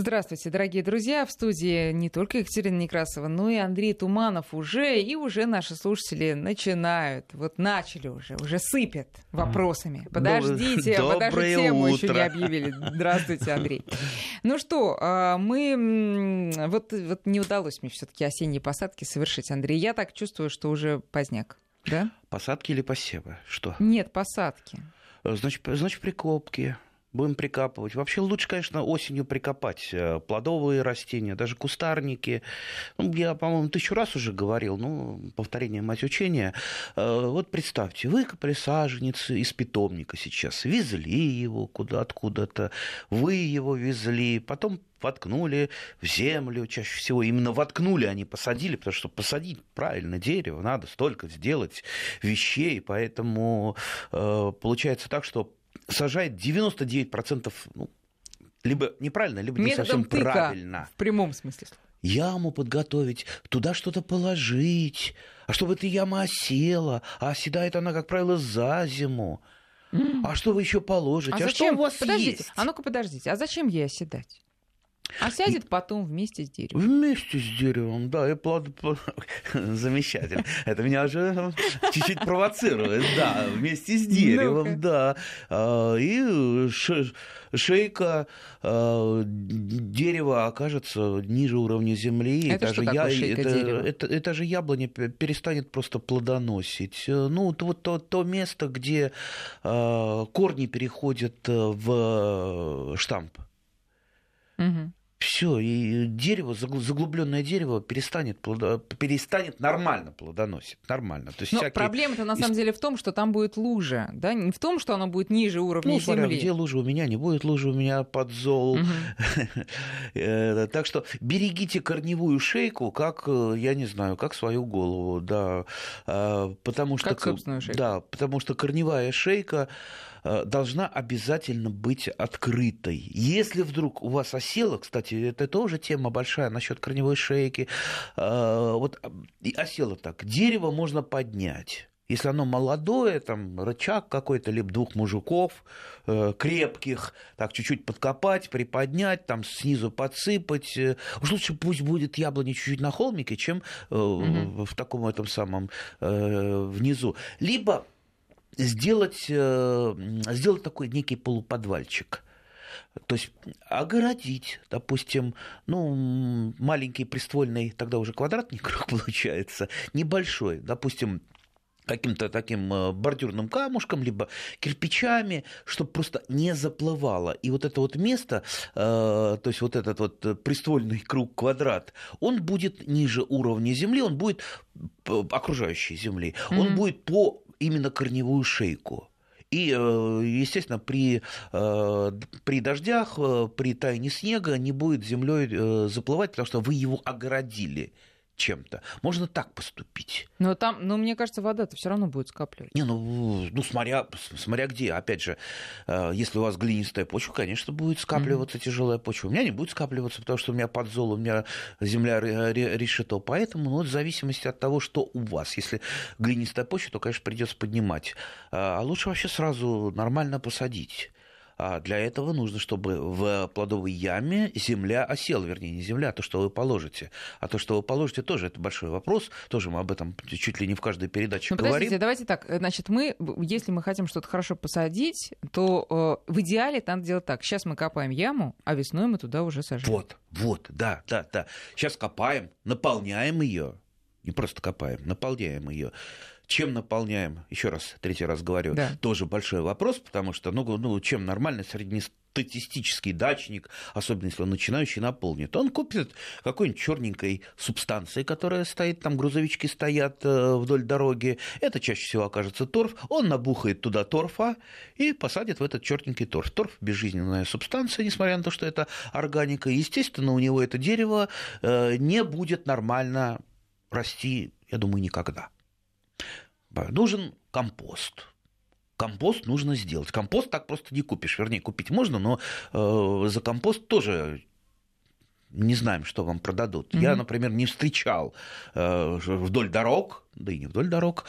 Здравствуйте, дорогие друзья. В студии не только Екатерина Некрасова, но и Андрей Туманов уже. И уже наши слушатели начинают. Вот начали уже сыпят вопросами. Подождите, подождите, тему еще не объявили. Здравствуйте, Андрей. Ну что, мы... Вот не удалось мне все-таки осенние посадки совершить, Андрей. Я так чувствую, что уже поздняк, да? Посадки или посевы? Что? Нет, посадки. Значит, прикопки. Будем прикапывать. Вообще лучше, конечно, осенью прикопать плодовые растения, даже кустарники. Я, по-моему, 1000 раз уже говорил, повторение мать учения. Вот представьте, выкопали саженец из питомника сейчас, везли его откуда-то, вы его везли, потом воткнули в землю, чаще всего именно воткнули, а не посадили, потому что посадить правильно дерево, надо столько сделать вещей, поэтому получается так, что сажает 99% либо неправильно, либо не совсем правильно. В прямом смысле. Яму подготовить, туда что-то положить, а чтобы эта яма осела, а оседает она, как правило, за зиму. А что вы еще положите? А зачем? Что у вас есть? А ну-ка, подождите, а зачем ей оседать? А сядет потом вместе с деревом. Вместе с деревом, да, и плод... Замечательно. Это меня уже чуть-чуть провоцирует, да, вместе с деревом, да. И шейка дерева окажется ниже уровня земли. Это что такое шейка дерева? Это же яблоня перестанет просто плодоносить. То место, где корни переходят в штамп. Угу. Все, и дерево, заглубленное дерево перестанет нормально плодоносить. Нормально. То есть но всякие... Проблема-то на самом деле в том, что там будет лужа. Да? Не в том, что она будет ниже уровня земли. Смотря, где лужа у меня, не будет лужи у меня подзол. Так что берегите корневую шейку, как свою голову. Как собственную шейку. Да, потому что корневая шейка должна обязательно быть открытой. Если вдруг у вас осело, кстати, это тоже тема большая насчет корневой шейки, осело так, дерево можно поднять. Если оно молодое, там рычаг какой-то, либо 2 мужиков крепких, так чуть-чуть подкопать, приподнять, там снизу подсыпать. Уж лучше пусть будет яблони чуть-чуть на холмике, чем в таком этом самом внизу. Либо сделать такой некий полуподвальчик. То есть огородить, допустим, маленький приствольный, тогда уже квадратный круг получается, небольшой, допустим, каким-то таким бордюрным камушком, либо кирпичами, чтобы просто не заплывало. И вот это вот место, то есть вот этот вот приствольный круг-квадрат, он будет ниже уровня земли, он будет окружающей земли, он будет по именно корневую шейку. И, естественно, при дождях, при таянии снега не будет землей заплывать, потому что вы его огородили чем-то. Можно так поступить. Но там, мне кажется, вода-то все равно будет скапливать. Смотря где. Опять же, если у вас глинистая почва, конечно, будет скапливаться тяжелая почва. У меня не будет скапливаться, потому что у меня подзол, у меня земля решето. Поэтому, в зависимости от того, что у вас. Если глинистая почва, то, конечно, придется поднимать. А лучше вообще сразу нормально посадить. А для этого нужно, чтобы в плодовой яме земля осела. Вернее, не земля, а то, что вы положите. А то, что вы положите, тоже это большой вопрос. Тоже мы об этом чуть ли не в каждой передаче говорим. Подождите, давайте так. Значит, если мы хотим что-то хорошо посадить, то в идеале надо делать так. Сейчас мы копаем яму, а весной мы туда уже сажаем. Да. Сейчас копаем, наполняем ее. Не просто копаем, наполняем ее. Чем наполняем? Еще раз, 3-й раз говорю. Да. Тоже большой вопрос, потому что, чем нормально среднестатистический дачник, особенно если он начинающий, наполнит? Он купит какой-нибудь черненькой субстанции, которая стоит, там грузовички стоят вдоль дороги. Это чаще всего окажется торф. Он набухает туда торфа и посадит в этот черненький торф. Торф – безжизненная субстанция, несмотря на то, что это органика. Естественно, у него это дерево не будет нормально расти, я думаю, никогда. Нужен компост. Компост нужно сделать. Компост так просто не купишь. Вернее, купить можно, но за компост тоже не знаем, что вам продадут. Я, например, не встречал вдоль дорог, да и не вдоль дорог,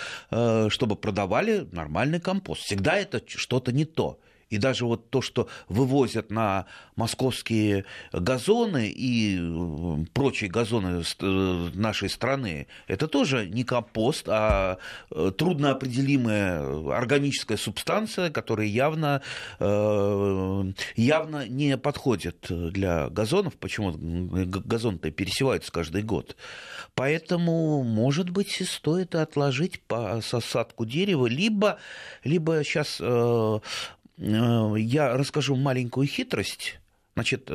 чтобы продавали нормальный компост. Всегда это что-то не то. И даже вот то, что вывозят на московские газоны и прочие газоны нашей страны, это тоже не компост, а трудноопределимая органическая субстанция, которая явно не подходит для газонов. Почему газон-то пересевается каждый год? Поэтому, может быть, стоит отложить посадку дерева, либо сейчас... Я расскажу маленькую хитрость. Значит,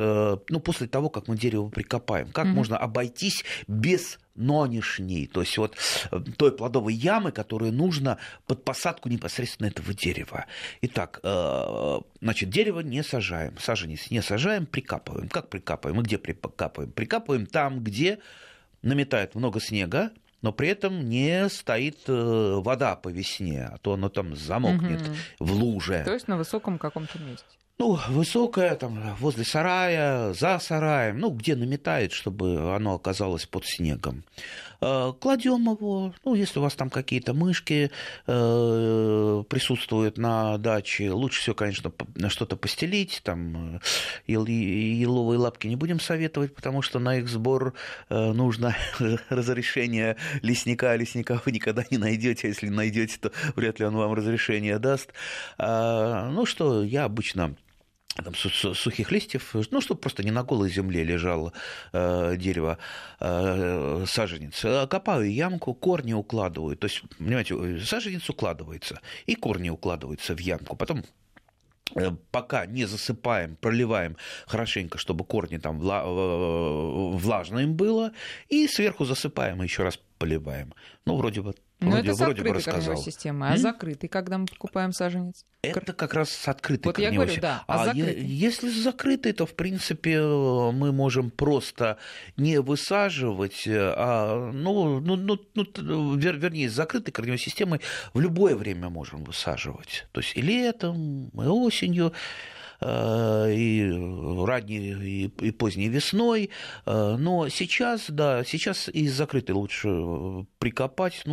после того, как мы дерево прикопаем, как можно обойтись без нонешней, то есть вот той плодовой ямы, которую нужно под посадку непосредственно этого дерева. Итак, значит, дерево не сажаем, саженец не сажаем, прикапываем. Как прикапываем и где прикапываем? Прикапываем там, где наметает много снега, но при этом не стоит вода по весне, а то оно там замокнет в луже. То есть на высоком каком-то месте. Высокое, там, возле сарая, за сараем, где наметает, чтобы оно оказалось под снегом. Кладем его, если у вас там какие-то мышки присутствуют на даче, лучше всего, конечно, что-то постелить, там, еловые лапки не будем советовать, потому что на их сбор нужно разрешение лесника, лесника вы никогда не найдете, а если найдете, то вряд ли он вам разрешение даст. Я обычно... Там, сухих листьев, чтобы просто не на голой земле лежало дерево, саженец. Копаю ямку, корни укладываю. То есть, понимаете, саженец укладывается, и корни укладываются в ямку. Потом, пока не засыпаем, проливаем хорошенько, чтобы корни там влажно им было, и сверху засыпаем и еще раз поливаем. Вроде бы. Это с открытой корневой системой, а закрытый, когда мы покупаем саженец? Это как раз с открытой корневой системой. А если с закрытой, то, в принципе, мы можем просто не высаживать, вернее, с закрытой корневой системой в любое время можем высаживать. То есть и летом, и осенью, и ранней, и поздней весной. Но сейчас и закрытый лучше прикопать.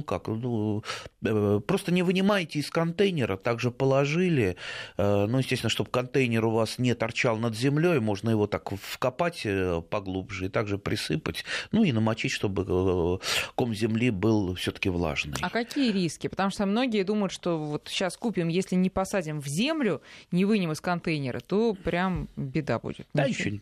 Просто не вынимайте из контейнера, также положили. Естественно, чтобы контейнер у вас не торчал над землей, можно его так вкопать поглубже и также присыпать. И намочить, чтобы ком земли был все-таки влажный. А какие риски? Потому что многие думают, что вот сейчас купим, если не посадим в землю, не вынем из контейнера, то прям беда будет. Да, еще не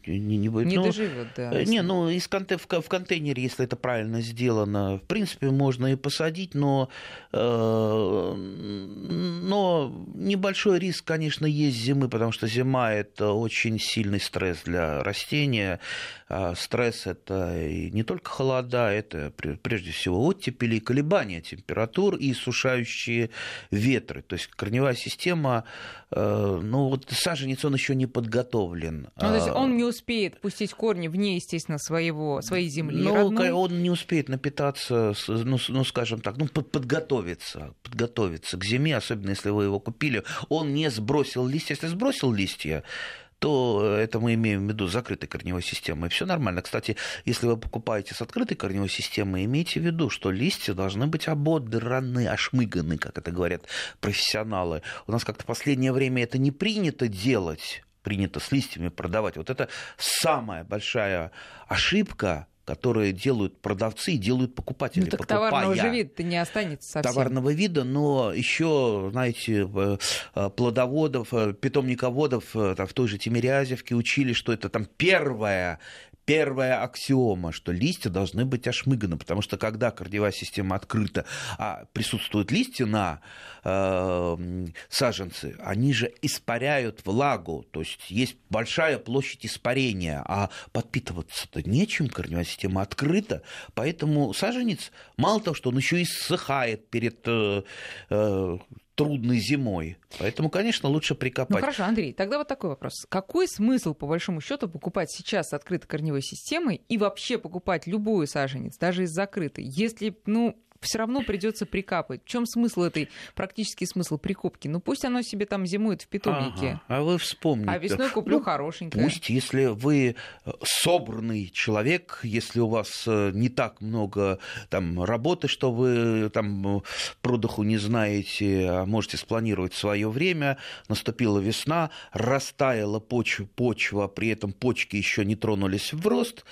будет. Не доживет, да. В контейнере, если это правильно сделано, в принципе, можно и посадить, но небольшой риск, конечно, есть зимы, потому что зима – это очень сильный стресс для растения. Стресс – это не только холода, это, прежде всего, оттепели, колебания температур и сушающие ветры. То есть корневая система, саженец, он еще не подготовлен. То есть он не успеет пустить корни вне, естественно, своей земли родной? Он не успеет напитаться, подготовиться к зиме, особенно если вы его купили. Он не сбросил листья. Если сбросил листья, то это мы имеем в виду закрытой корневой системой. Все нормально. Кстати, если вы покупаете с открытой корневой системой, имейте в виду, что листья должны быть ободраны, ошмыганы, как это говорят профессионалы. У нас как-то в последнее время это не принято делать, принято с листьями продавать. Вот это самая большая ошибка, которые делают продавцы и делают покупатели. Так товарного же вида-то не останется совсем. Товарного вида, но еще, знаете, плодоводов, питомниководов в той же Тимирязевке учили, что это там первая аксиома, что листья должны быть ошмыганы, потому что когда корневая система открыта, а присутствуют листья на саженце, они же испаряют влагу, то есть большая площадь испарения, а подпитываться-то нечем, корневая система открыта, поэтому саженец, мало того, что он еще и ссыхает перед... трудной зимой. Поэтому, конечно, лучше прикопать. Хорошо, Андрей, тогда вот такой вопрос. Какой смысл, по большому счету, покупать сейчас с открытой корневой системой и вообще покупать любую саженец, даже из закрытой, если, все равно придется прикапывать. В чем смысл этой, практический смысл прикопки? Ну, пусть оно себе там зимует в питомнике. Ага, а вы вспомните. А весной куплю хорошенькое. Пусть, если вы собранный человек, если у вас не так много там работы, что вы там продыху не знаете, а можете спланировать свое время, наступила весна, растаяла почва, при этом почки еще не тронулись в рост,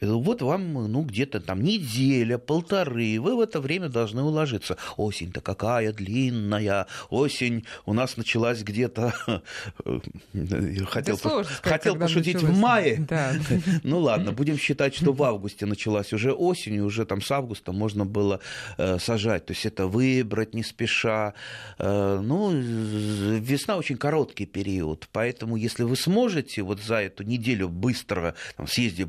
вот вам, ну, где-то там неделя, полторы, вы в это время должны уложиться. Осень-то какая длинная, осень у нас началась где-то, хотел пошутить, в мае. Да. Ну, ладно, будем считать, что в августе началась уже осень, и уже там с августа можно было сажать. То есть это выбрать не спеша. Ну, весна очень короткий период, поэтому если вы сможете вот за эту неделю быстро там, съездить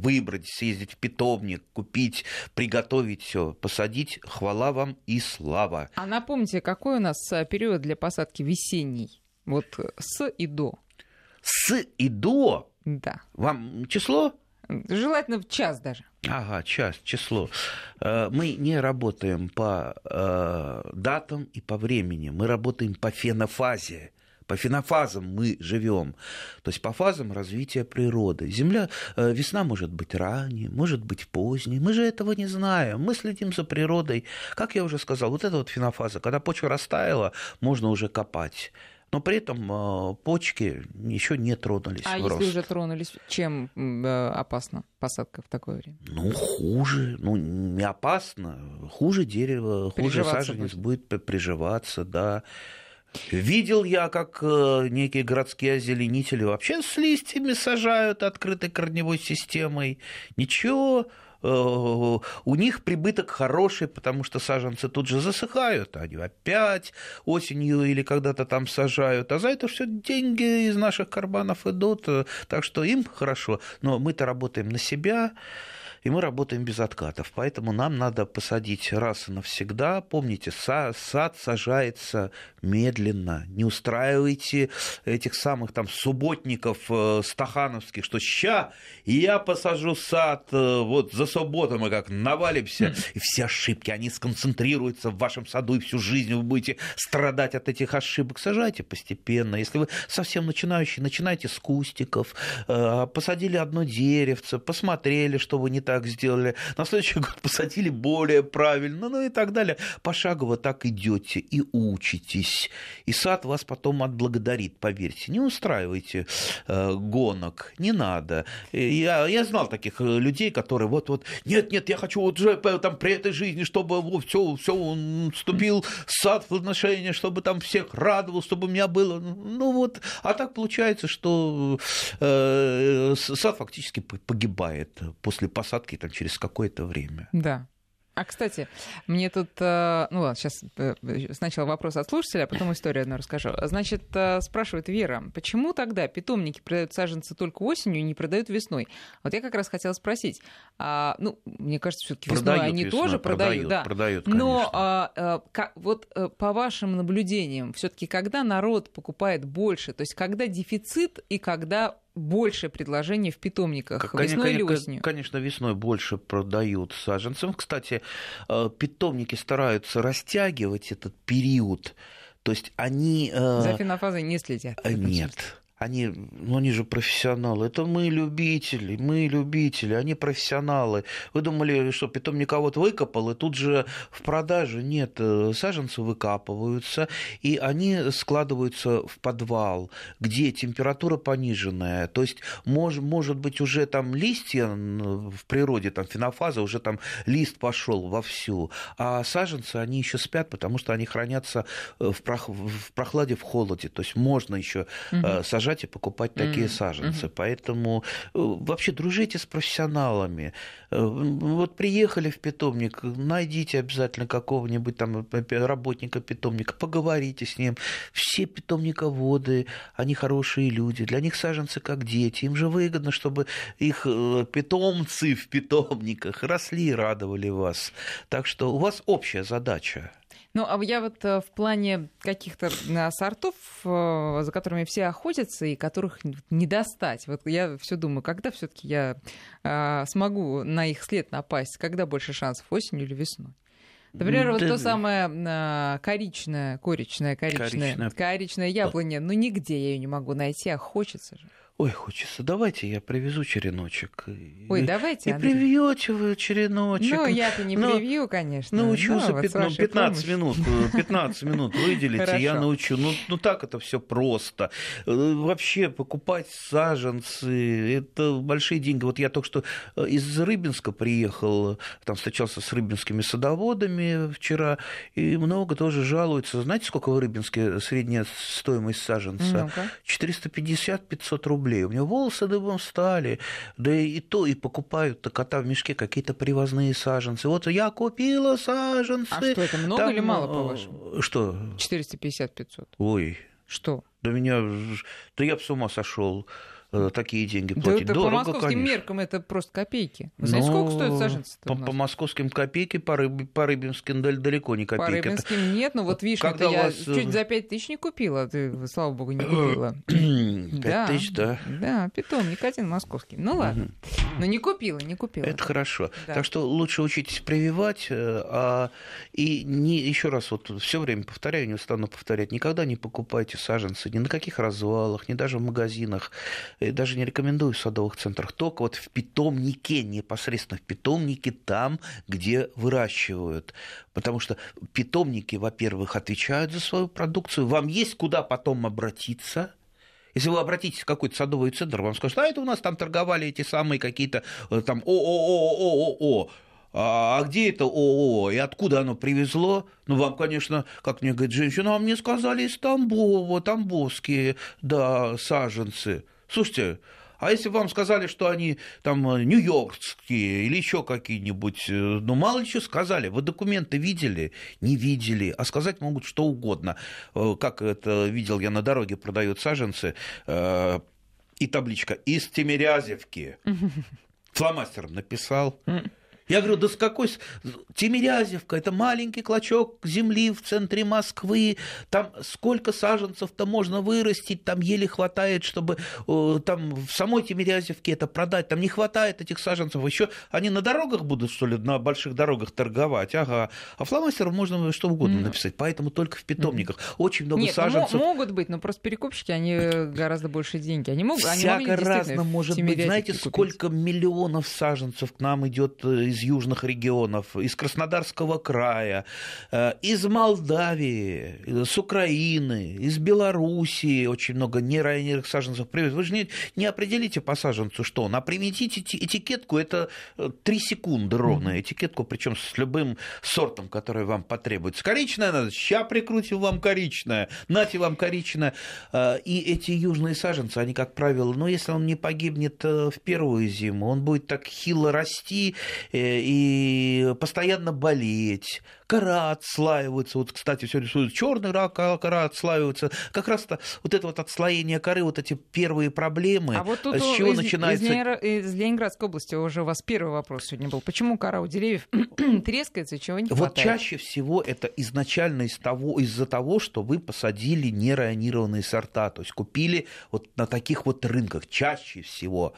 в питомник, купить, приготовить все, посадить, хвала вам и слава. А напомните, какой у нас период для посадки весенний? Вот с и до. С и до? Да. Вам число? Желательно в час даже. Ага, час, число. Мы не работаем по датам и по времени, мы работаем по фенофазе. По фенофазам мы живем, то есть по фазам развития природы. Весна может быть ранней, может быть поздней. Мы же этого не знаем. Мы следим за природой. Как я уже сказал, вот эта вот фенофаза, когда почва растаяла, можно уже копать. Но при этом почки еще не тронулись в рост. А если уже тронулись, чем опасна посадка в такое время? Ну, хуже. Ну, не опасно. Хуже дерево, хуже саженец будет приживаться, да. Видел я, как некие городские озеленители вообще с листьями сажают открытой корневой системой. Ничего, у них прибыток хороший, потому что саженцы тут же засыхают, они опять осенью или когда-то там сажают, а за это все деньги из наших карманов идут, так что им хорошо, но мы-то работаем на себя. И мы работаем без откатов, поэтому нам надо посадить раз и навсегда. Помните, сад сажается медленно. Не устраивайте этих самых там субботников стахановских, что «ща я посажу сад, вот за субботу мы как навалимся». И все ошибки, они сконцентрируются в вашем саду, и всю жизнь вы будете страдать от этих ошибок. Сажайте постепенно. Если вы совсем начинающий, начинайте с кустиков. Посадили одно деревце, посмотрели, что вы не так сделали, на следующий год посадили более правильно, ну и так далее. Пошагово так идете и учитесь. И сад вас потом отблагодарит, поверьте. Не устраивайте гонок, не надо. Я знал таких людей, которые вот-вот, нет-нет, я хочу вот уже там при этой жизни, чтобы все он вступил сад в отношения, чтобы там всех радовал, чтобы у меня было. Ну вот, а так получается, что сад фактически погибает после посадки. Там через какое-то время. Да. А, кстати, мне тут... Ну ладно, сейчас сначала вопрос от слушателя, а потом историю одну расскажу. Значит, спрашивает Вера, почему тогда питомники продают саженцы только осенью и не продают весной? Вот я как раз хотела спросить. Ну, мне кажется, все-таки весной они тоже продают, да. Но вот по вашим наблюдениям, все-таки когда народ покупает больше, то есть когда дефицит и когда... Больше предложений в питомниках весной или осенью? Конечно, весной больше продают саженцам. Кстати, питомники стараются растягивать этот период. То есть они... За фенофазой не следят? Нет. Они же профессионалы. Это мы любители, они профессионалы. Вы думали, что питомник вот выкопал, и тут же в продаже? Нет, саженцы выкапываются, и они складываются в подвал, где температура пониженная. То есть, может быть, уже там листья в природе, там фенофаза, уже там лист пошел вовсю, а саженцы, они еще спят, потому что они хранятся в прохладе, в холоде. То есть можно еще сажать и покупать такие саженцы. Поэтому вообще дружите с профессионалами. Вот приехали в питомник, найдите обязательно какого-нибудь там работника питомника, поговорите с ним. Все питомниководы, они хорошие люди, для них саженцы как дети. Им же выгодно, чтобы их питомцы в питомниках росли и радовали вас. Так что у вас общая задача. Ну, а я вот в плане каких-то сортов, за которыми все охотятся и которых не достать. Вот я все думаю, когда все-таки я смогу на их след напасть, когда больше шансов, осенью или весной? Например, вот то самое коричная яблоня. Ну, нигде я ее не могу найти, а хочется же. Ой, хочется. Давайте я привезу череночек. Ой, давайте, Андрей. И привьете вы череночек. Ну, я-то не привью, конечно. Научусь 15 минут выделите, я научу. Ну, так это все просто. Вообще, покупать саженцы, это большие деньги. Вот я только что из Рыбинска приехал, там встречался с рыбинскими садоводами вчера, и много тоже жалуются. Знаете, сколько в Рыбинске средняя стоимость саженца? 450-500 рублей. У меня волосы дыбом стали, да и то, и покупают-то кота в мешке какие-то привозные саженцы. Вот я купила саженцы. А что, это много там... или мало, по-вашему? Что? 450-500. Ой. Что? Да я бы с ума сошел. Такие деньги платить. Да, дорого, по московским меркам это просто копейки. Вы знаете, сколько стоит саженцы-то у нас? По московским копейки, по рыбинским далеко не копейки. По рыбинским нет, но вот вишня-то я чуть за 5 тысяч не купила, слава богу, не купила. 5 тысяч, да. Да, питомник один московский. Ну ладно, но не купила. Это хорошо. Да. Так что лучше учитесь прививать, еще раз вот все время повторяю, не устану повторять, никогда не покупайте саженцы ни на каких развалах, ни даже в магазинах. И даже не рекомендую в садовых центрах, только вот в питомнике, непосредственно в питомнике, там, где выращивают. Потому что питомники, во-первых, отвечают за свою продукцию, вам есть куда потом обратиться. Если вы обратитесь в какой-то садовый центр, вам скажут, а это у нас там торговали эти самые какие-то там ООО. А где это ООО и откуда оно привезло? Ну, вам, конечно, как мне говорит женщина, а мне сказали из Тамбова, тамбовские, да, саженцы. Слушайте, а если бы вам сказали, что они там нью-йоркские или еще какие-нибудь, ну, мало ли что сказали, вы документы видели, не видели, а сказать могут что угодно. Как это видел я на дороге, продают саженцы, и табличка «Из Тимирязевки». Фломастером написал. Я говорю, да с какой... Тимирязевка, это маленький клочок земли в центре Москвы, там сколько саженцев-то можно вырастить, там еле хватает, чтобы там в самой Тимирязевке это продать, там не хватает этих саженцев, еще они на дорогах будут, что ли, на больших дорогах торговать, ага, а фломастером можно что угодно написать, поэтому только в питомниках. Очень много саженцев... могут быть, но просто перекупщики, они гораздо больше деньги, они могут... Всяко разно может быть, знаете, сколько миллионов саженцев к нам идет из южных регионов, из Краснодарского края, из Молдавии, с Украины, из Белоруссии очень много нераненых саженцев привезли. Вы же не определите по саженцу, что он, а приметите этикетку, это 3 секунды ровно, этикетку, причем с любым сортом, который вам потребуется. Коричная надо, ща прикрутим вам коричная, нате вам коричная. И эти южные саженцы, они, как правило, ну, если он не погибнет в первую зиму, он будет так хило расти и постоянно болеть. Кора отслаивается. Вот, кстати, все рисуют черный рак, а кора отслаивается. Как раз-то вот это вот отслоение коры, вот эти первые проблемы. А вот тут с чего начинается... из Ленинградской области уже у вас первый вопрос сегодня был. Почему кора у деревьев трескается и чего не хватает? Вот чаще всего это изначально из-за того, что вы посадили нерайонированные сорта. То есть купили вот на таких вот рынках чаще всего.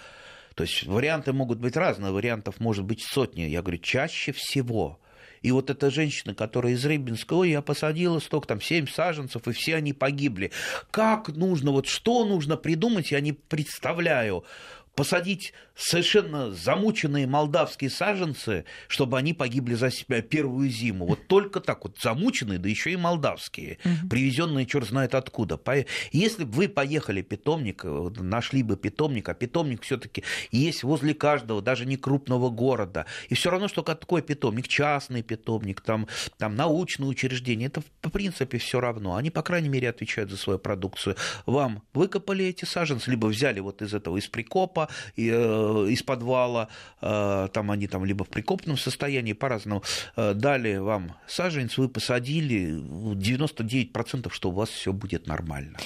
То есть варианты могут быть разные, вариантов может быть сотни. Я говорю, чаще всего. И вот эта женщина, которая из Рыбинска, ой, я посадила столько, там, 7 саженцев, и все они погибли. Как нужно, вот что нужно придумать, я не представляю. Посадить совершенно замученные молдавские саженцы, чтобы они погибли за себя первую зиму. Вот только так вот замученные, да еще и молдавские, привезенные черт знает откуда. Если бы вы поехали в питомник, нашли бы питомник, а питомник все-таки есть возле каждого, даже не крупного города. И все равно, что какой питомник, частный питомник, там научное учреждение, это в принципе все равно. Они, по крайней мере, отвечают за свою продукцию. Вам выкопали эти саженцы, либо взяли вот из прикопа, из подвала, там они там либо в прикопном состоянии, по-разному, дали вам саженец, вы посадили 99%, что у вас все будет нормально.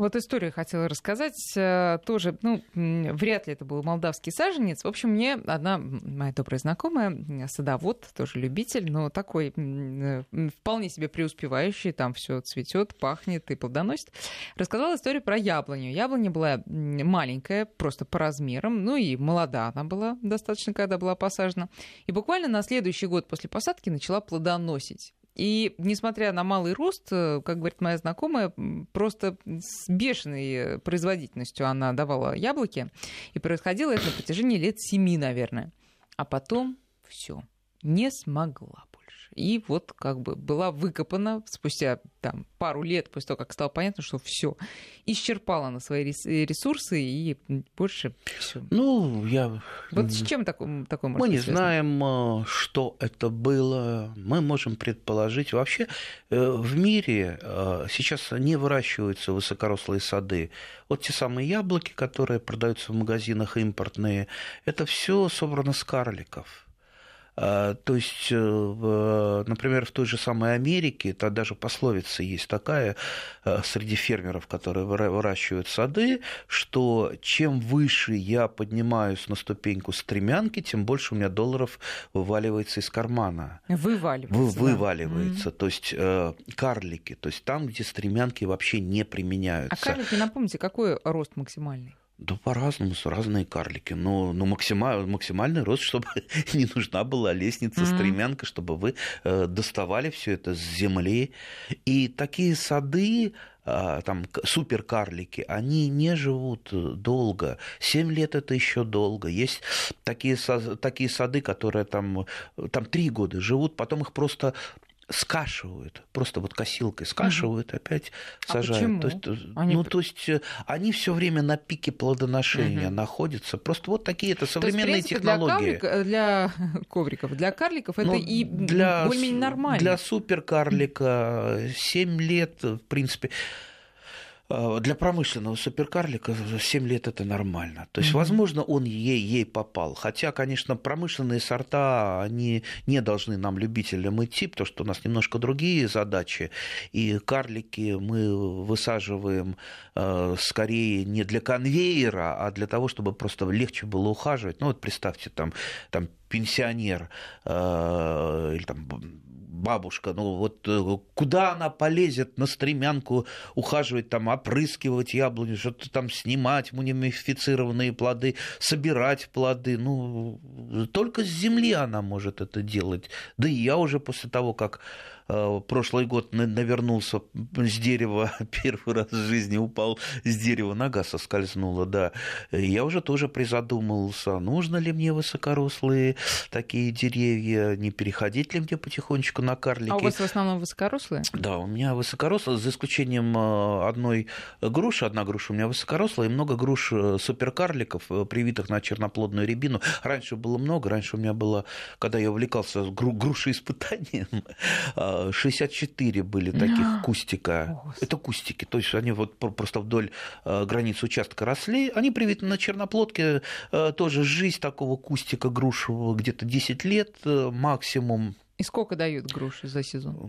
Вот историю хотела рассказать. Тоже, вряд ли это был молдавский саженец. В общем, мне одна моя добрая знакомая, садовод, тоже любитель, но такой вполне себе преуспевающий, там все цветет, пахнет и плодоносит, рассказала историю про яблоню. Яблоня была маленькая, просто по размерам, и молода она была достаточно, когда была посажена. И буквально на следующий год после посадки начала плодоносить. И, несмотря на малый рост, как говорит моя знакомая, просто с бешеной производительностью она давала яблоки. И происходило это на протяжении лет 7, наверное. А потом все, не смогла больше. И вот была выкопана спустя пару лет после того, как стало понятно, что все, исчерпала она свои ресурсы и больше все. Вот с чем такое может быть? Мы не знаем, что это было. Мы можем предположить. Вообще в мире сейчас не выращиваются высокорослые сады. Вот те самые яблоки, которые продаются в магазинах импортные, это все собрано с карликов. То есть, например, в той же самой Америке, там даже пословица есть такая среди фермеров, которые выращивают сады, что чем выше я поднимаюсь на ступеньку стремянки, тем больше у меня долларов вываливается из кармана. Вываливается. Mm-hmm. То есть, карлики, то есть там, где стремянки вообще не применяются. А карлики, напомните, какой рост максимальный? Да по-разному, разные карлики, но максимальный рост, чтобы не нужна была лестница, стремянка, чтобы вы доставали все это с земли. И такие сады, суперкарлики, они не живут долго. 7 лет это еще долго. Есть такие сады, которые там 3 года живут, потом их просто скашивают, просто вот косилкой скашивают, опять сажают. Почему? То есть, они... то есть они все время на пике плодоношения находятся. Просто вот такие это современные технологии. Для карликов это и более-менее нормально. Для суперкарлика 7 лет, в принципе... Для промышленного суперкарлика 7 лет это нормально. То есть, возможно, он ей попал. Хотя, конечно, промышленные сорта, они не должны нам, любителям, идти, потому что у нас немножко другие задачи. И карлики мы высаживаем скорее не для конвейера, а для того, чтобы просто легче было ухаживать. Представьте, там пенсионер или бабушка, куда она полезет на стремянку ухаживать, опрыскивать яблоню, что-то снимать, мумифицированные плоды, собирать плоды. Только с земли она может это делать. Да и я уже после того, как прошлый год навернулся с дерева, первый раз в жизни упал с дерева, нога соскользнула, да. Я уже тоже призадумался, нужно ли мне высокорослые такие деревья, не переходить ли мне потихонечку на карлики. А у вас в основном высокорослые? Да, у меня высокорослые, за исключением одной груши. Одна груша у меня высокорослая, и много груш суперкарликов, привитых на черноплодную рябину. Раньше было много, раньше у меня было, когда я увлекался грушеиспытанием, 64 были таких кустика. Это кустики, то есть они вот просто вдоль границ участка росли. Они привиты на черноплодке, тоже жизнь такого кустика грушевого где-то 10 лет максимум. И сколько дают груши за сезон?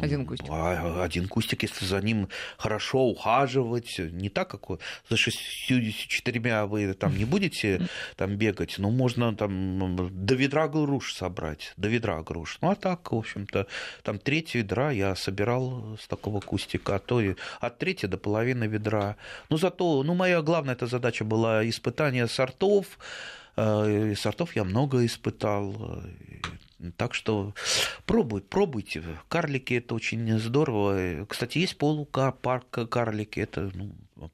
Один кустик. Один кустик, если за ним хорошо ухаживать, не так, как за 64 вы не будете бегать, но можно до ведра груш собрать, до ведра груш. А так, в общем-то, 3 ведра я собирал с такого кустика, а то и от 3 до половины ведра. Зато моя главная задача была испытание сортов, и сортов я много испытал. Так что пробуйте. Карлики – это очень здорово. Кстати, есть полукарлики, это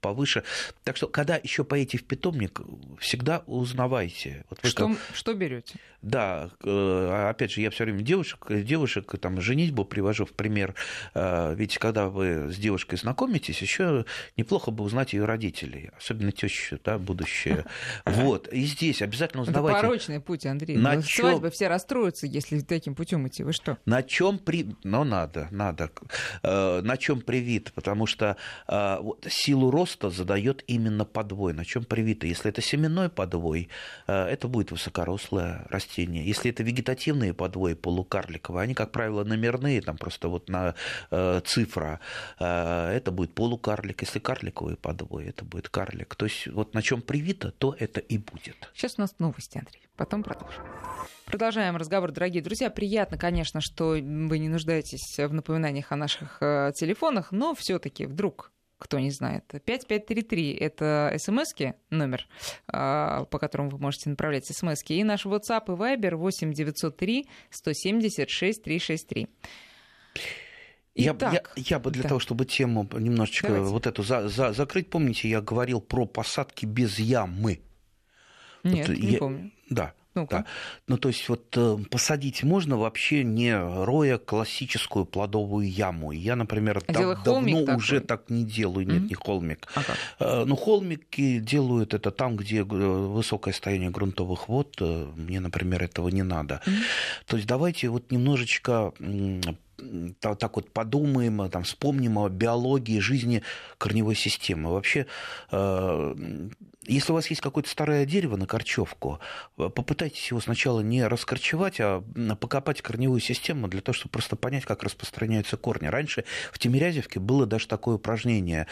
повыше. Так что, когда еще поедете в питомник, всегда узнавайте. Что берете? Да, опять же, я все время девушек женитьбу привожу в пример. Ведь когда вы с девушкой знакомитесь, еще неплохо бы узнать ее родителей, особенно тещу, будущее. Вот, и здесь обязательно узнавайте. Это порочный путь, Андрей. Свадьбы все расстроятся, если таким путем идти. Вы что? На чем привит? Потому что силу роста задает именно подвой, на чем привито. Если это семенной подвой, это будет высокорослое растение. Если это вегетативные подвои полукарликовые, они, как правило, номерные, там просто вот на цифра, это будет полукарлик. Если карликовые подвои, это будет карлик. То есть вот на чем привито, то это и будет. Сейчас у нас новости, Андрей. Потом продолжим. Продолжаем разговор, дорогие друзья. Приятно, конечно, что вы не нуждаетесь в напоминаниях о наших телефонах, но все-таки вдруг, кто не знает, 5533 – это смс-ки, номер, по которому вы можете направлять смс-ки, и наш WhatsApp и Viber 8903 176 363. Я бы для того, чтобы тему немножечко вот эту закрыть, помните, я говорил про посадки без ямы. Нет, вот не помню. Да. Да. Ну, то есть, вот посадить можно вообще не роя классическую плодовую яму. Я, например, давно уже так не делаю. Нет, не холмик. Ну, холмики делают это там, где высокое состояние грунтовых вод. Мне, например, этого не надо. То есть, давайте вот немножечко так вот подумаем, там, вспомним о биологии жизни корневой системы. Вообще, если у вас есть какое-то старое дерево на корчевку, попытайтесь его сначала не раскорчевать, а покопать корневую систему для того, чтобы просто понять, как распространяются корни. Раньше в Тимирязевке было даже такое упражнение,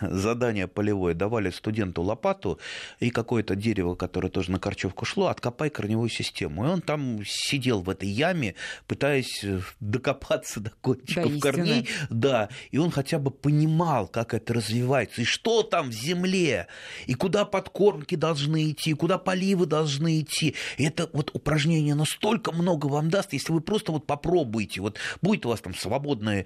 задание полевое. Давали студенту лопату и какое-то дерево, которое тоже на корчевку шло, откопай корневую систему. И он там сидел в этой яме, пытаясь докопаться до кончиков корней. Да, и он хотя бы понимал, как это развивается, и что там в земле, и куда подкормки должны идти, куда поливы должны идти. И это вот упражнение настолько много вам даст, если вы просто вот попробуете. Вот будет у вас там свободные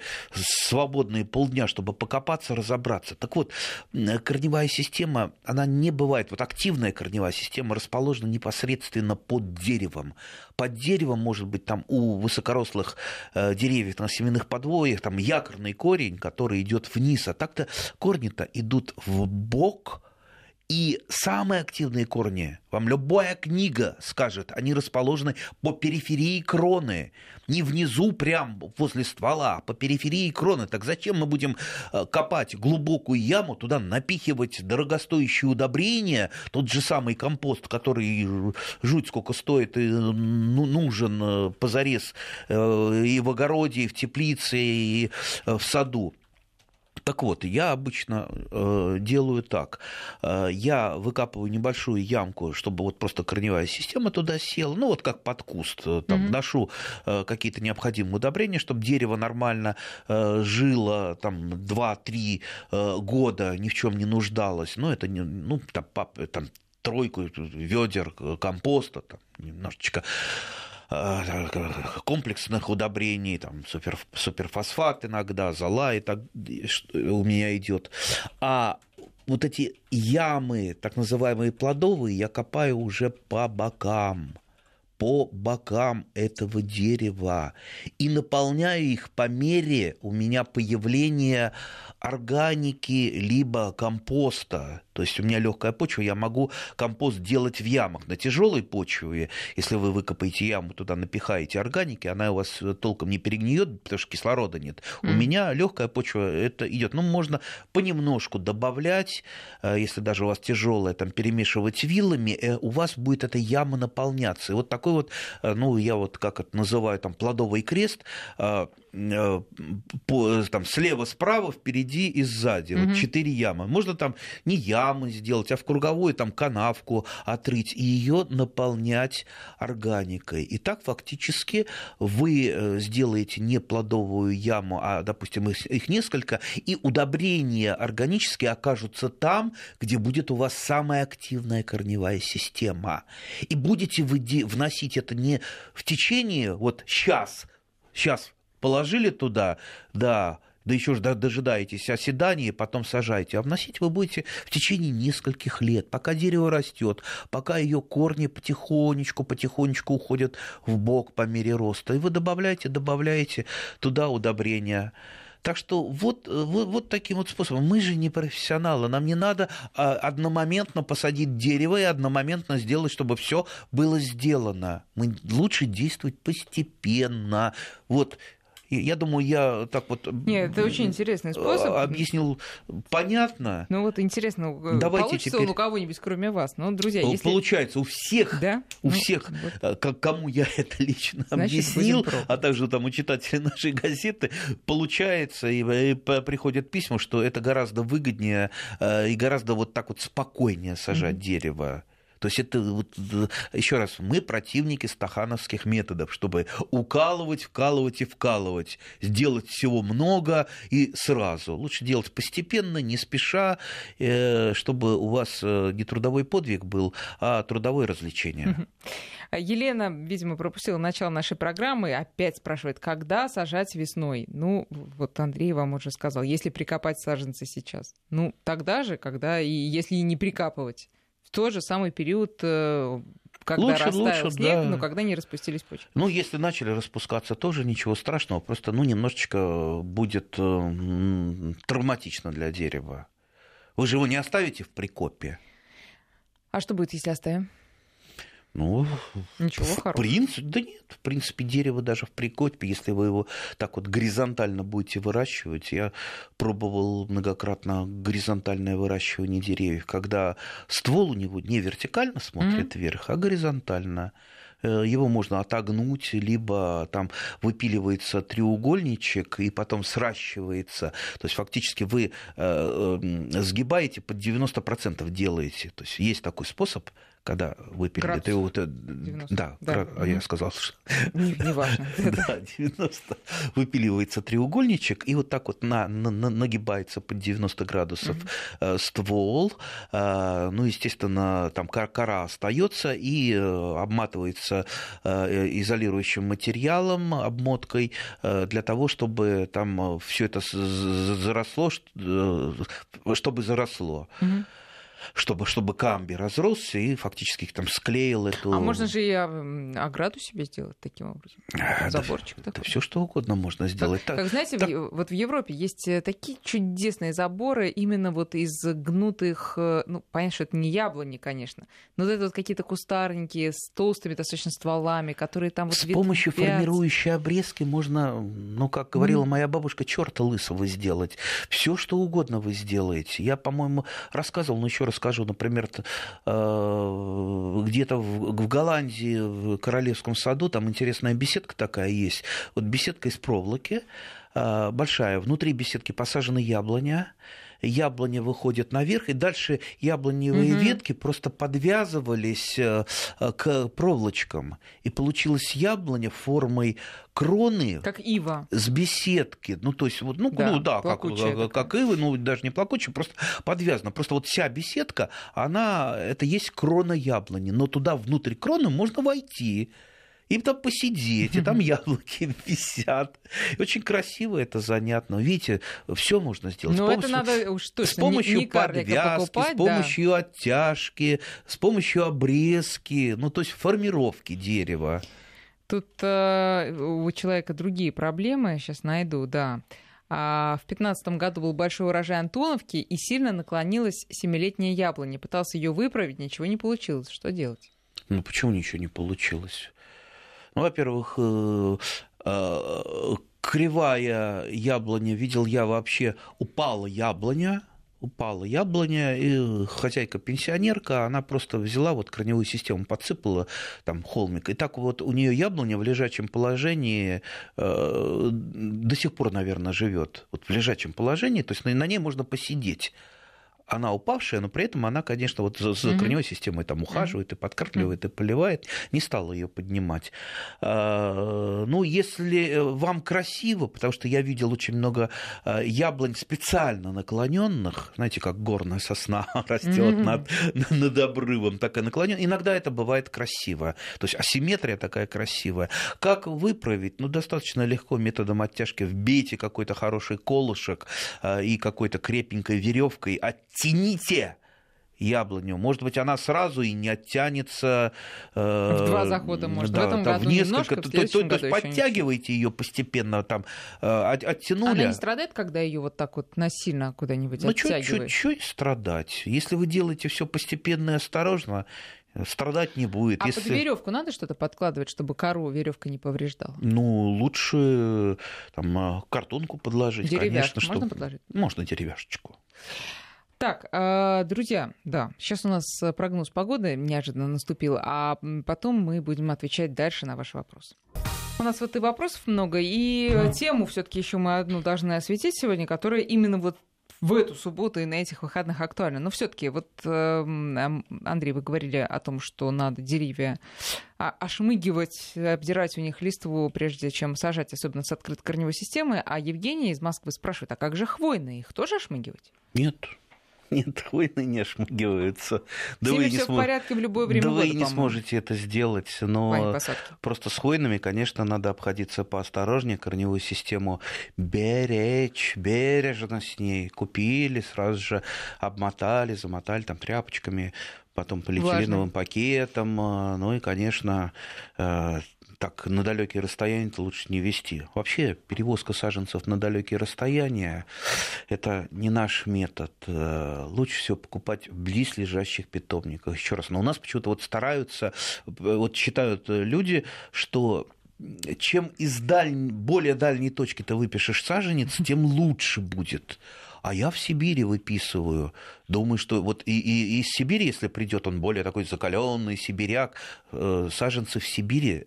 полдня, чтобы покопаться, разобраться. Так вот, корневая система, она не бывает. Вот активная корневая система расположена непосредственно под деревом. Под деревом, может быть, там у высокорослых деревьев на семенных подвоях там якорный корень, который идет вниз. А так-то корни-то идут в бок. И самые активные корни, вам любая книга скажет, они расположены по периферии кроны. Не внизу, прям возле ствола, а по периферии кроны. Так зачем мы будем копать глубокую яму, туда напихивать дорогостоящие удобрения, тот же самый компост, который жуть сколько стоит, и нужен позарез и в огороде, и в теплице, и в саду. Так вот, я обычно делаю так. Я выкапываю небольшую ямку, чтобы вот просто корневая система туда села. Ну, вот как под куст. Там ношу какие-то необходимые удобрения, чтобы дерево нормально жило там, 2-3 года, ни в чем не нуждалось. Но это не... Ну, там тройку ведер компоста, там, немножечко комплексных удобрений, там, суперфосфат иногда, зола, и так у меня идет. А вот эти ямы, так называемые плодовые, я копаю уже по бокам этого дерева и наполняю их по мере у меня появления органики либо компоста. То есть у меня легкая почва, я могу компост делать в ямах. На тяжелой почве, если вы выкопаете яму, туда напихаете органики, она у вас толком не перегниет, потому что кислорода нет. У меня легкая почва, это идет. Ну, можно понемножку добавлять, если даже у вас тяжелая, там перемешивать вилами, у вас будет эта яма наполняться. И вот такой вот, ну, я вот как это называю, там, плодовый крест, там, слева, справа, впереди и сзади. Вот 4 ямы. Можно там не ямы сделать, а в круговую там канавку отрыть и ее наполнять органикой. И так фактически вы сделаете не плодовую яму, а, допустим, их несколько, и удобрения органические окажутся там, где будет у вас самая активная корневая система. И будете вы вносить это не в течение, вот сейчас положили туда, да еще же дожидаетесь оседания, потом сажаете. А вносить вы будете в течение нескольких лет, пока дерево растет, пока ее корни потихонечку уходят в бок по мере роста. И вы добавляете туда удобрения. Так что вот таким вот способом. Мы же не профессионалы, нам не надо одномоментно посадить дерево и одномоментно сделать, чтобы все было сделано. Мы лучше действовать постепенно. Вот. Я думаю, я так вот... Нет, это очень интересный способ. Объяснил понятно. Ну вот интересно, давайте получится теперь... он у кого-нибудь, кроме вас. Но, друзья, если... Получается, у всех, да? У всех вот. Кому я это лично объяснил, а также там у читателей нашей газеты, получается, и приходят письма, что это гораздо выгоднее и гораздо вот так вот спокойнее сажать дерево. То есть это, вот, еще раз, мы противники стахановских методов, чтобы укалывать, вкалывать и вкалывать, сделать всего много и сразу. Лучше делать постепенно, не спеша, чтобы у вас не трудовой подвиг был, а трудовое развлечение. Елена, видимо, пропустила начало нашей программы, опять спрашивает, когда сажать весной? Ну, вот Андрей вам уже сказал, если прикопать саженцы сейчас. Ну, тогда же, когда, и если не прикапывать. В тот же самый период, когда растаял снег, да. Но когда не распустились почки. Ну, если начали распускаться, тоже ничего страшного. Просто, ну, немножечко будет травматично для дерева. Вы же его не оставите в прикопе. А что будет, если оставим? Ну, ничего в хорошего. Да нет, в принципе, дерево даже в прикопе, если вы его так вот горизонтально будете выращивать. Я пробовал многократно горизонтальное выращивание деревьев, когда ствол у него не вертикально смотрит вверх, а горизонтально. Его можно отогнуть, либо там выпиливается треугольничек и потом сращивается. То есть фактически вы сгибаете, под 90% делаете. То есть есть такой способ, когда выпилили треугольник. Да, я сказал, что... Не важно. Да, 90. Выпиливается треугольничек, и вот так вот нагибается под 90 градусов ствол. Ну, естественно, там кора остается и обматывается изолирующим материалом, обмоткой, для того, чтобы там все это заросло, чтобы заросло. Чтобы камби разросся и фактически их там склеил эту... А можно же и ограду себе сделать таким образом? Заборчик такой. Да все что угодно можно сделать. Как знаете, так... вот в Европе есть такие чудесные заборы именно вот из гнутых... Ну, понятно, что это не яблони, конечно, но это вот какие-то кустарники с толстыми достаточно стволами, которые там... Вот с помощью формирующей обрезки можно, ну, как говорила моя бабушка, чёрта лысого сделать. Все что угодно вы сделаете. Я, по-моему, рассказывал, но еще раз скажу, например, где-то в Голландии, в Королевском саду, там интересная беседка такая есть. Вот беседка из проволоки, большая, внутри беседки посажена яблоня, яблоня выходит наверх, и дальше яблоневые ветки просто подвязывались к проволочкам. И получилась яблоня формой кроны. Как ива. С беседки. Ну, то есть, вот, да как ивы, ну, даже не плакучая, просто подвязана. Просто вот вся беседка, она, это есть крона яблони, но туда внутрь кроны можно войти. Им там посидеть, и там яблоки висят. Очень красиво это, занятно. Видите, все можно сделать. Но это надо уж точно. С помощью подвязки, покупать, с помощью оттяжки, с помощью обрезки, ну, то есть формировки дерева. Тут у человека другие проблемы, сейчас найду, да. В 2015 году был большой урожай Антоновки, и сильно наклонилась 7-летняя яблоня. Пытался ее выправить, ничего не получилось. Что делать? Ну, почему ничего не получилось? Ну, во-первых, кривая яблоня, видел я вообще, упала яблоня, и хозяйка-пенсионерка, она просто взяла, вот корневую систему подсыпала, там, холмик, и так вот у нее яблоня в лежачем положении до сих пор, наверное, живет. Вот в лежачем положении, то есть на ней можно посидеть. Она упавшая, но при этом она, конечно, вот за корневой системой там ухаживает, и подкармливает, и поливает, не стала ее поднимать. Ну, если вам красиво, потому что я видел очень много яблонь специально наклоненных, знаете, как горная сосна растет над обрывом, такая наклоненная. Иногда это бывает красиво, то есть асимметрия такая красивая. Как выправить? Ну, достаточно легко методом оттяжки. Вбейте какой-то хороший колышек и какой-то крепенькой веревкой оттяните яблоню. Может быть, она сразу и не оттянется. В два захода, может, да, в этом году немножко, в следующем году. То есть подтягиваете ее постепенно, там, оттянули. Она не страдает, когда ее вот так вот насильно куда-нибудь оттягивает? Ну, чуть-чуть страдать. Если вы делаете все постепенно и осторожно, страдать не будет. А если... под веревку надо что-то подкладывать, чтобы кору веревка не повреждала? Ну, лучше там картонку подложить. Деревяшку конечно, можно подложить? Можно деревяшечку. Так, друзья, да, сейчас у нас прогноз погоды неожиданно наступил, а потом мы будем отвечать дальше на ваши вопросы. У нас вот и вопросов много, и тему все-таки еще мы одну должны осветить сегодня, которая именно вот в эту субботу и на этих выходных актуально. Но все-таки, вот, Андрей, вы говорили о том, что надо деревья ошмыгивать, обдирать у них листву, прежде чем сажать, особенно с открытой корневой системы. А Евгения из Москвы спрашивает, а как же хвойные? Их тоже ошмыгивать? Нет. Нет, хвойные не ошмыгиваются. Да вы не, сможете это сделать, но просто с хвойными, конечно, надо обходиться поосторожнее, корневую систему беречь, бережно с ней. Купили, сразу же обмотали, замотали там тряпочками, потом полиэтиленовым пакетом, ну и, конечно... Так, на далекие расстояния лучше не везти. Вообще, перевозка саженцев на далекие расстояния – это не наш метод. Лучше всего покупать в близлежащих питомниках. Еще раз, но у нас почему-то вот стараются, вот считают люди, что... чем из более дальней точки ты выпишешь саженец, тем лучше будет. А я в Сибири выписываю. Думаю, что вот и из Сибири, если придет он более такой закаленный сибиряк, саженцы в Сибири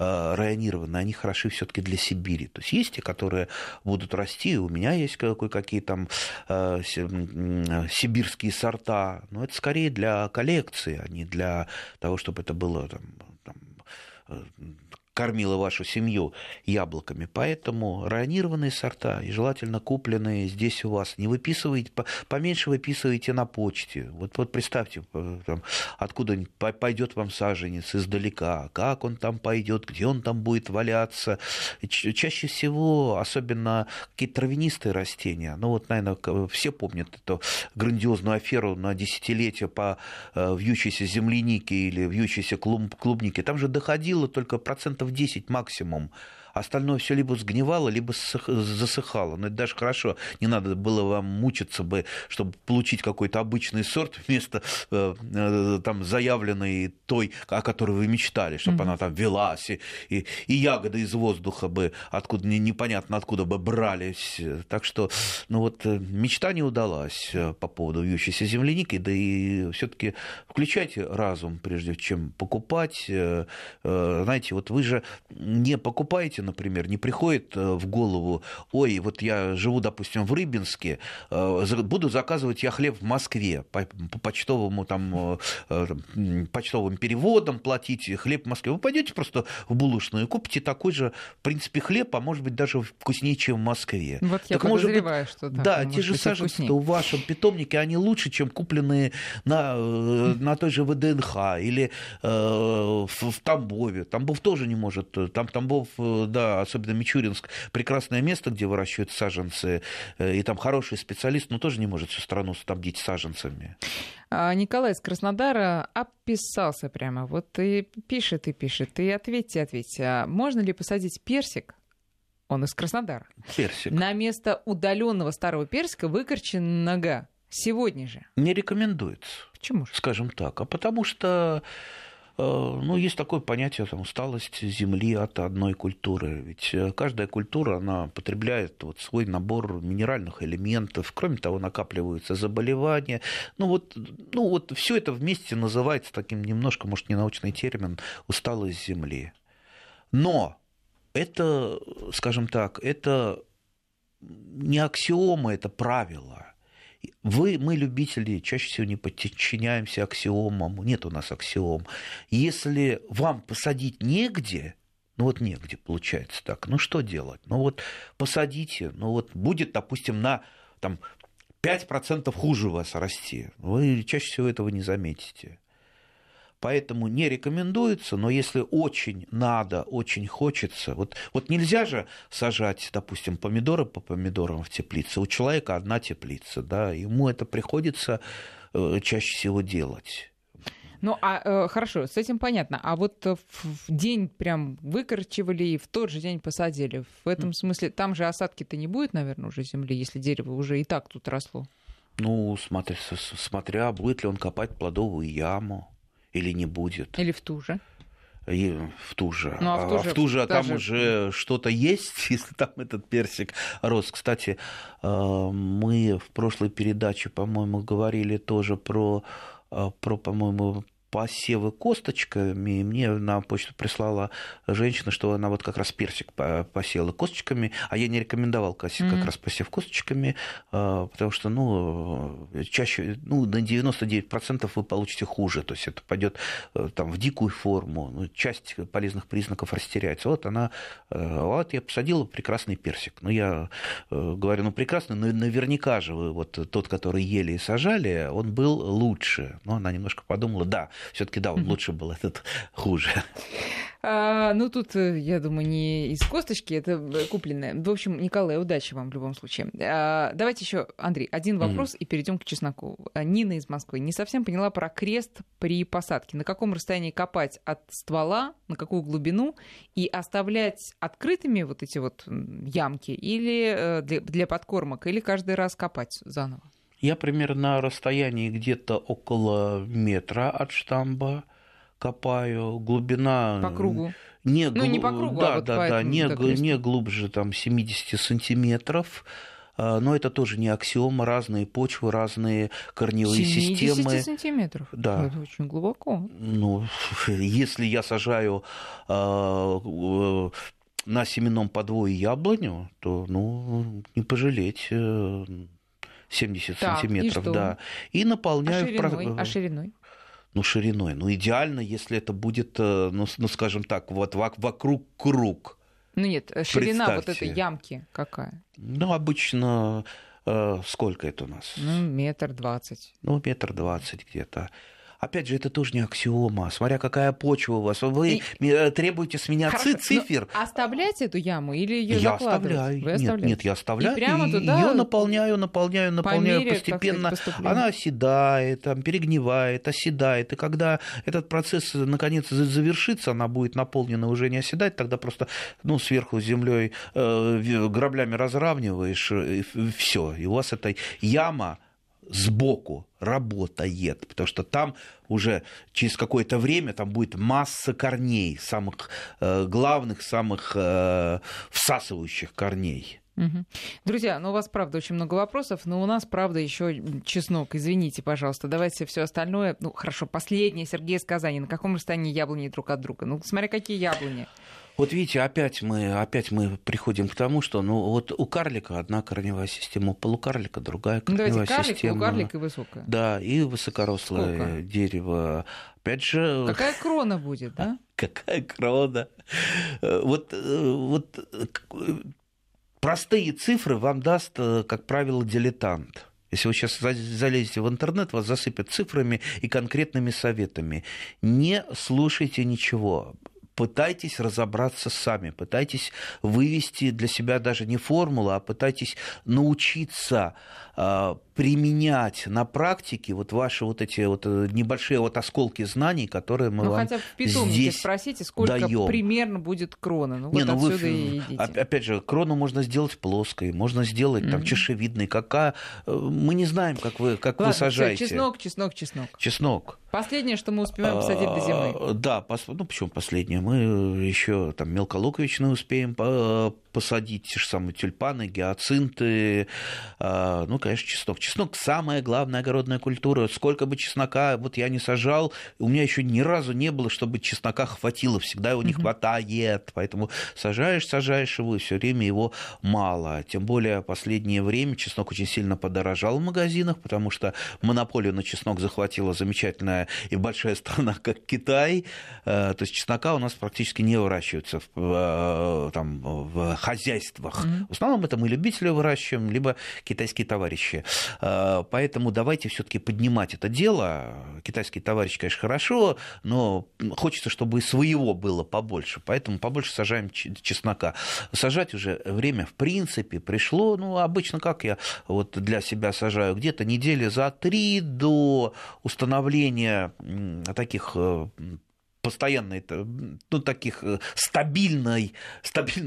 районированы, они хороши все-таки для Сибири. То есть есть те, которые будут расти, у меня есть кое-какие там сибирские сорта, но это скорее для коллекции, а не для того, чтобы это было кормила вашу семью яблоками. Поэтому районированные сорта и желательно купленные здесь у вас. Не выписывайте, поменьше выписывайте на почте. Вот представьте, там, откуда пойдет вам саженец издалека, как он там пойдет, где он там будет валяться. Чаще всего, особенно какие-то травянистые растения, ну вот, наверное, все помнят эту грандиозную аферу на десятилетие по вьющейся землянике или вьющейся клубнике. Там же доходило только 10% максимум. Остальное все либо сгнивало, либо засыхало. Но это даже хорошо. Не надо было вам мучиться бы, чтобы получить какой-то обычный сорт вместо там, заявленной той, о которой вы мечтали, чтобы она там велась, и ягоды из воздуха бы откуда, непонятно откуда бы брались. Так что ну вот, мечта не удалась по поводу вьющейся земляники. Да и все-таки включайте разум, прежде чем покупать. Знаете, вот вы же не покупаете, например, не приходит в голову, ой, вот я живу, допустим, в Рыбинске, буду заказывать я хлеб в Москве по почтовому, там, почтовым переводам платить хлеб в Москве. Вы пойдете просто в булочную и купите такой же, в принципе, хлеб, а может быть, даже вкуснее, чем в Москве. Вот я подозреваю, что так. Да, те же саженцы в вашем питомнике, они лучше, чем купленные на той же ВДНХ или в Тамбове. Тамбов тоже не может. Тамбов, да, особенно Мичуринск, прекрасное место, где выращивают саженцы, и там хороший специалист, но тоже не может всю страну снабдить саженцами. Николай из Краснодара описался прямо, вот и пишет, и ответьте, можно ли посадить персик? Он из Краснодара. Персик. На место удаленного старого персика, выкорченного сегодня же. Не рекомендуется. Почему же? Скажем так, а потому что... Ну, есть такое понятие, там, усталость земли от одной культуры. Ведь каждая культура, она потребляет вот свой набор минеральных элементов. Кроме того, накапливаются заболевания. Ну вот все это вместе называется таким немножко, может, ненаучный термин «усталость земли». Но это, скажем так, это не аксиома, это правило. Мы, любители, чаще всего не подчиняемся аксиомам. Нет у нас аксиом. Если вам посадить негде, ну вот негде получается так, ну что делать? Ну вот посадите, ну вот будет, допустим, на там, 5% хуже вас расти. Вы чаще всего этого не заметите. Поэтому не рекомендуется, но если очень надо, очень хочется... Вот нельзя же сажать, допустим, помидоры по помидорам в теплице. У человека одна теплица, да, ему это приходится чаще всего делать. Ну, хорошо, с этим понятно. А вот в день прям выкорчевали и в тот же день посадили. В этом смысле там же осадки-то не будет, наверное, уже земли, если дерево уже и так тут росло? Ну, смотря будет ли он копать плодовую яму. или не будет. Или в ту же. И в ту же. Ну, а в ту же, а там же... уже что-то есть, если там этот персик рос. Кстати, мы в прошлой передаче, по-моему, говорили тоже про по-моему, посевы косточками. Мне на почту прислала женщина, что она вот как раз персик посела косточками, а я не рекомендовал как раз посев косточками, потому что, чаще, на 99% вы получите хуже, то есть это пойдет там в дикую форму, часть полезных признаков растеряется. Вот я посадила прекрасный персик. Я говорю, прекрасный, но наверняка же вы тот, который ели и сажали, он был лучше. Но она немножко подумала, всё-таки лучше был этот хуже. Тут, я думаю, не из косточки, это купленное. В общем, Николай, удачи вам в любом случае. Давайте еще, Андрей, один вопрос и перейдем к чесноку. Нина из Москвы не совсем поняла про крест при посадке. На каком расстоянии копать от ствола, на какую глубину, и оставлять открытыми вот эти вот ямки или для подкормок, или каждый раз копать заново? Я примерно на расстоянии где-то около метра от штамба копаю. Глубина... По кругу. Не по кругу, да, а вот по этому, не глубже 70 сантиметров. Но это тоже не аксиома. Разные почвы, разные корневые системы. 70 сантиметров? Да. Это очень глубоко. Если я сажаю... на семенном подвое яблоню, то, не пожалеть... 70 сантиметров, и да. И наполняю... А шириной? Шириной. Идеально, если это будет, скажем так, вот вокруг круг. Нет, ширина вот этой ямки какая? Обычно... Сколько это у нас? 1,20 метра. 1,20 метра где-то. Опять же, это тоже не аксиома. Смотря какая почва у вас. Вы требуете с меня цифр. Оставлять эту яму или ее закладывать? Я оставляю. Ее наполняю мере, постепенно. Она оседает, перегнивает, оседает. И когда этот процесс наконец завершится, она будет наполнена, уже не оседать. Тогда просто сверху землей граблями разравниваешь, и все. И у вас эта яма сбоку работает, потому что там уже через какое-то время там будет масса корней, самых главных, самых всасывающих корней. Угу. Друзья, у вас, правда, очень много вопросов, но у нас, правда, еще чеснок. Извините, пожалуйста. Давайте все остальное. Хорошо, последнее. Сергей из Казани. На каком расстоянии яблони друг от друга? Смотря какие яблони. Вот видите, опять мы приходим к тому, что у карлика одна корневая система, у полукарлика другая корневая система. Карлик и высокая. Да, и высокорослое дерево. Опять же... Какая крона будет, да? Какая крона? Простые цифры вам даст, как правило, дилетант. Если вы сейчас залезете в интернет, вас засыпят цифрами и конкретными советами. Не слушайте ничего. Пытайтесь разобраться сами, пытайтесь вывести для себя даже не формулу, а пытайтесь научиться применять на практике ваши эти небольшие осколки знаний, которые мы вам здесь даём. Хотя в питомнике спросите, сколько примерно будет крона. Отсюда и идите. Опять же, крону можно сделать плоской, можно сделать чашевидной. Мы не знаем, как вы сажаете. Всё, чеснок. Последнее, что мы успеваем посадить до зимы. Да, почему последнее? Мы еще мелколуковичные успеем посадить, те же самые тюльпаны, гиацинты, конечно, чеснок. Чеснок – самая главная огородная культура. Сколько бы чеснока я не сажал, у меня еще ни разу не было, чтобы чеснока хватило, всегда его не хватает. Поэтому сажаешь его, и все время его мало. Тем более, в последнее время чеснок очень сильно подорожал в магазинах, потому что монополию на чеснок захватила замечательная и большая страна, как Китай, то есть чеснока у нас практически не выращивается в хозяйствах. В основном это мы любители выращиваем, либо китайские товарищи. Поэтому давайте все-таки поднимать это дело. Китайские товарищи, конечно, хорошо, но хочется, чтобы и своего было побольше. Поэтому побольше сажаем чеснока. Сажать уже время, в принципе, пришло. Обычно, как я для себя сажаю, где-то недели за 3 до установления таких постоянной, ну, таких стабильной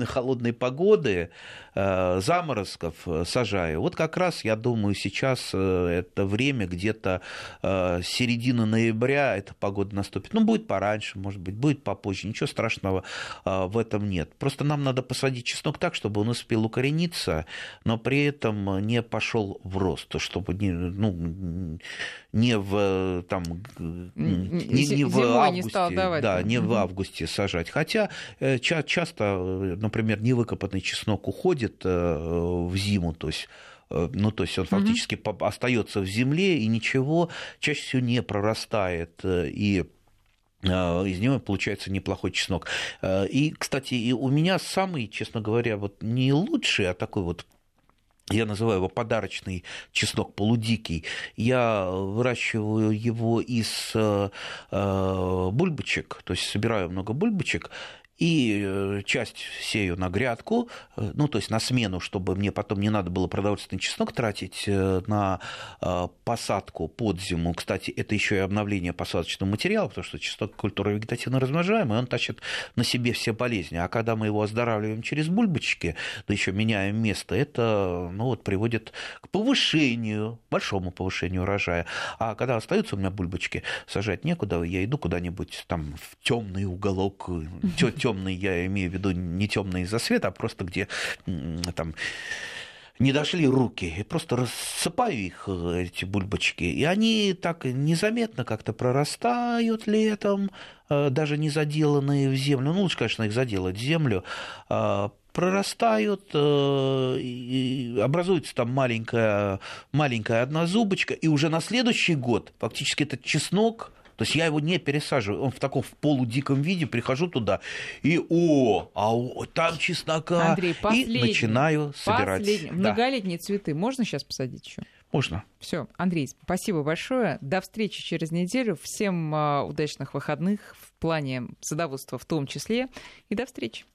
холодной погоды, заморозков сажаю. Вот как раз, я думаю, сейчас это время, где-то середина ноября эта погода наступит. Ну, будет пораньше, может быть, будет попозже, ничего страшного в этом нет. Просто нам надо посадить чеснок так, чтобы он успел укорениться, но при этом не пошел в рост, чтобы не в августе сажать. Хотя часто, например, невыкопанный чеснок уходит в зиму, то есть он фактически остается в земле и ничего чаще всего не прорастает, и из него получается неплохой чеснок. И, кстати, и у меня самый, честно говоря, вот не лучший, а такой вот, я называю его подарочный чеснок, полудикий. Я выращиваю его из бульбочек, то есть собираю много бульбочек, и часть сею на грядку, ну, то есть на смену, чтобы мне потом не надо было продовольственный чеснок тратить на посадку под зиму. Кстати, это еще и обновление посадочного материала, потому что чеснок культуры вегетативно размножаемый, он тащит на себе все болезни. А когда мы его оздоравливаем через бульбочки, да еще меняем место, это приводит к повышению, большому повышению урожая. А когда остаются у меня бульбочки, сажать некуда, я иду куда-нибудь там в темный уголок, темный, я имею в виду не темный из-за света, а просто где там не дошли руки. И просто рассыпаю их, эти бульбочки. И они так незаметно как-то прорастают летом, даже не заделанные в землю. Ну, лучше, конечно, их заделать в землю. Прорастают, и образуется там маленькая однозубочка. И уже на следующий год фактически этот чеснок... То есть я его не пересаживаю, он в таком в полудиком виде, прихожу туда, и там чеснока, Андрей, и начинаю собирать. Многолетние цветы можно сейчас посадить еще? Можно. Все, Андрей, спасибо большое. До встречи через неделю. Всем удачных выходных в плане садоводства в том числе. И до встречи.